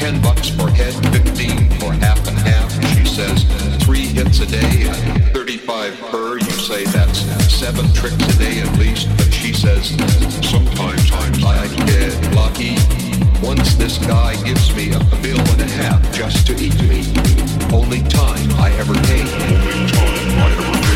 $10 per head, 15 for half and half. She says 3 hits a day and 35 per. You say that's 7 tricks a day at least, but she says sometimes I get lucky. Once this guy gives me $1.5 bills just to eat me. Only time I ever paid. Only time I ever paid.